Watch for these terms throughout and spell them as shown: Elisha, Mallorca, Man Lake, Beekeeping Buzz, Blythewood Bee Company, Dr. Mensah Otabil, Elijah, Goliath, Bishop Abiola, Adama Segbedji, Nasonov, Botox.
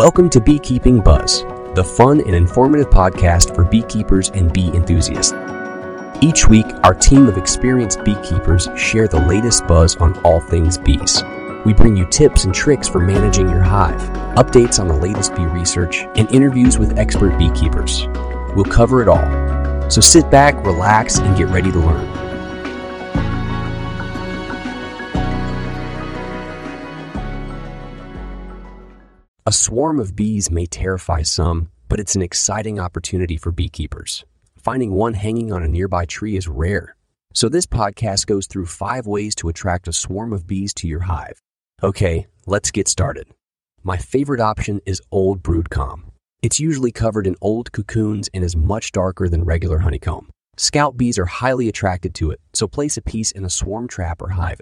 Welcome to Beekeeping Buzz, the fun and informative podcast for beekeepers and bee enthusiasts. Each week, our team of experienced beekeepers share the latest buzz on all things bees. We bring you tips and tricks for managing your hive, updates on the latest bee research, and interviews with expert beekeepers. We'll cover it all. So sit back, relax, and get ready to learn. A swarm of bees may terrify some, but it's an exciting opportunity for beekeepers. Finding one hanging on a nearby tree is rare. So this podcast goes through 5 ways to attract a swarm of bees to your hive. Okay, let's get started. My favorite option is old brood comb. It's usually covered in old cocoons and is much darker than regular honeycomb. Scout bees are highly attracted to it, so place a piece in a swarm trap or hive.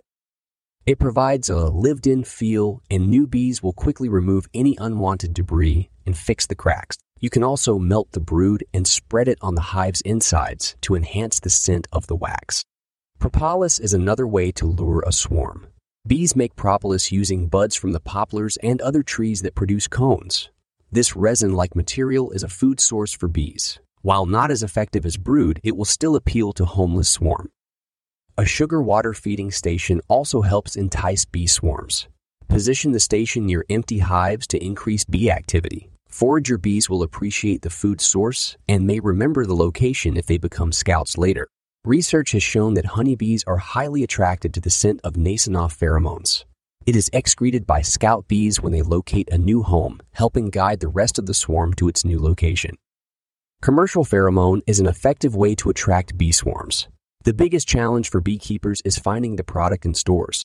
It provides a lived-in feel, and new bees will quickly remove any unwanted debris and fix the cracks. You can also melt the brood and spread it on the hive's insides to enhance the scent of the wax. Propolis is another way to lure a swarm. Bees make propolis using buds from the poplars and other trees that produce cones. This resin-like material is a food source for bees. While not as effective as brood, it will still appeal to homeless swarms. A sugar water feeding station also helps entice bee swarms. Position the station near empty hives to increase bee activity. Forager bees will appreciate the food source and may remember the location if they become scouts later. Research has shown that honeybees are highly attracted to the scent of Nasonov pheromones. It is excreted by scout bees when they locate a new home, helping guide the rest of the swarm to its new location. Commercial pheromone is an effective way to attract bee swarms. The biggest challenge for beekeepers is finding the product in stores.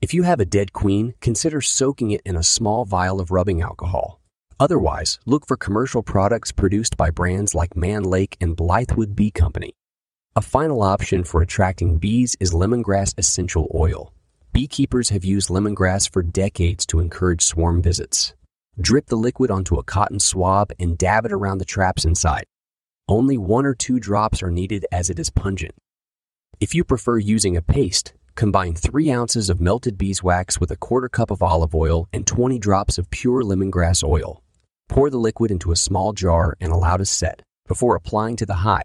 If you have a dead queen, consider soaking it in a small vial of rubbing alcohol. Otherwise, look for commercial products produced by brands like Man Lake and Blythewood Bee Company. A final option for attracting bees is lemongrass essential oil. Beekeepers have used lemongrass for decades to encourage swarm visits. Drip the liquid onto a cotton swab and dab it around the traps inside. Only 1 or 2 drops are needed as it is pungent. If you prefer using a paste, combine 3 ounces of melted beeswax with a 1/4 cup of olive oil and 20 drops of pure lemongrass oil. Pour the liquid into a small jar and allow to set before applying to the hive.